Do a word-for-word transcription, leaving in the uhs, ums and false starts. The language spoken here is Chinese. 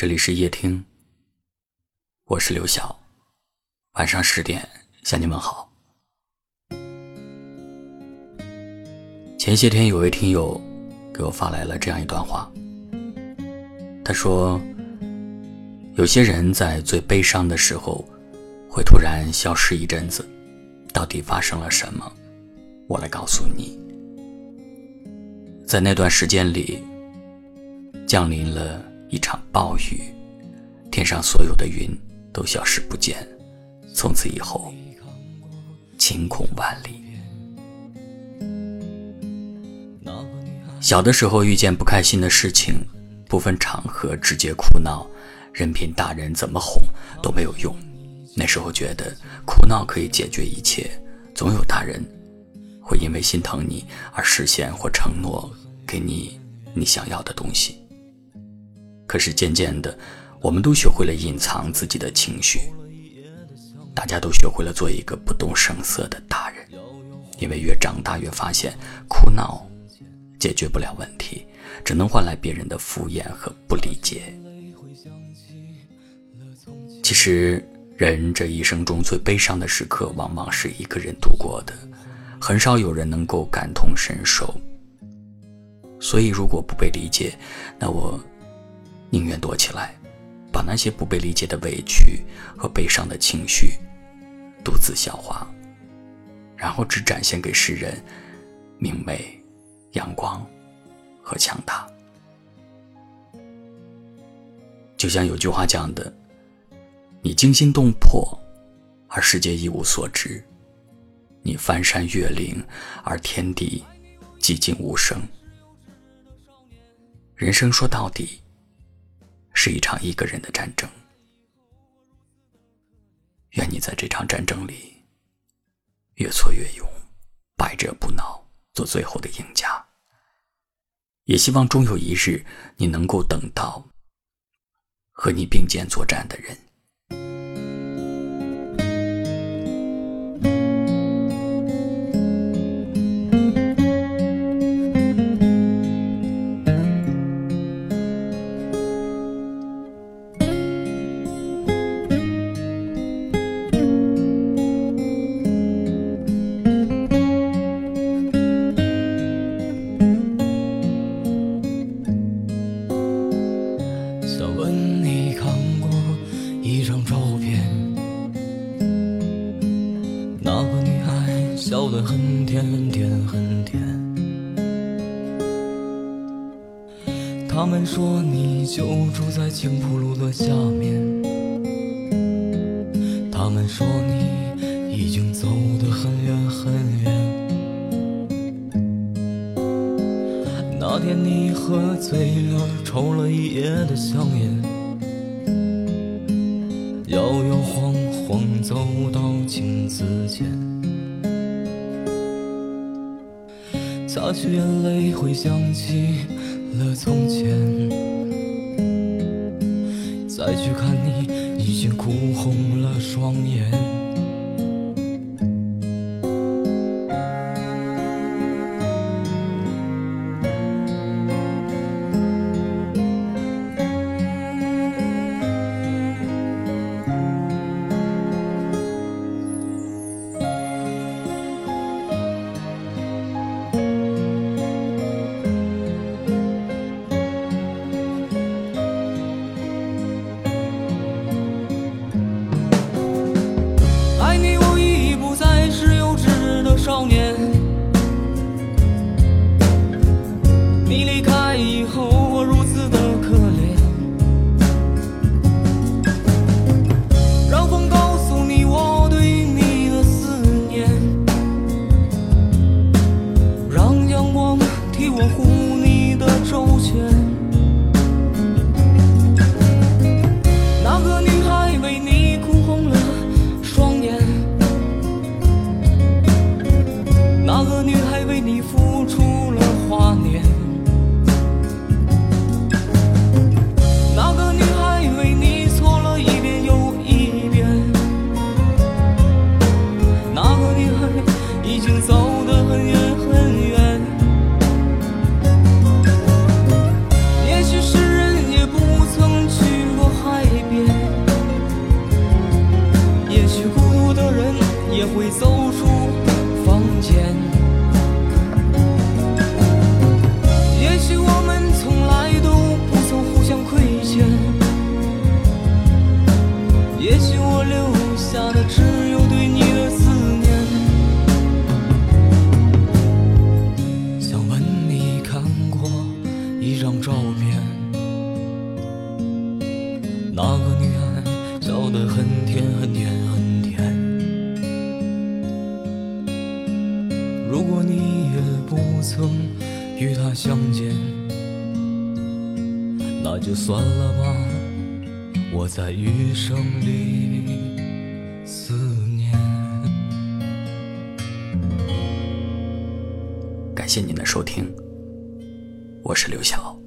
这里是夜听，我是刘晓，晚上十点向你们好。前些天有位听友给我发来了这样一段话，他说，有些人在最悲伤的时候会突然消失一阵子，到底发生了什么？我来告诉你。在那段时间里，降临了一场暴雨，天上所有的云都消失不见，从此以后晴空万里。小的时候遇见不开心的事情，不分场合直接哭闹，任凭大人怎么哄都没有用。那时候觉得哭闹可以解决一切，总有大人会因为心疼你而实现或承诺给你你想要的东西。可是渐渐的，我们都学会了隐藏自己的情绪，大家都学会了做一个不动声色的大人。因为越长大越发现，哭闹解决不了问题，只能换来别人的敷衍和不理解。其实人这一生中最悲伤的时刻往往是一个人度过的，很少有人能够感同身受。所以如果不被理解，那我宁愿躲起来，把那些不被理解的委屈和悲伤的情绪独自消化，然后只展现给世人明媚、阳光和强大。就像有句话讲的，你惊心动魄，而世界一无所知，你翻山越岭，而天地寂静无声。人生说到底是一场一个人的战争，愿你在这场战争里越挫越勇，百折不挠，做最后的赢家。也希望终有一日，你能够等到和你并肩作战的人。笑得很甜很甜很甜，他们说你就住在青浦路的下面，他们说你已经走得很远很远。那天你喝醉了，抽了一夜的香烟，摇摇晃晃走到镜子前，擦去眼泪，回想起了从前。再去看你，已经哭红了双眼。那个女孩笑得很甜很甜很甜。如果你也不曾与她相见，那就算了吧，我在余生里思念。感谢您的收听，我是刘晓。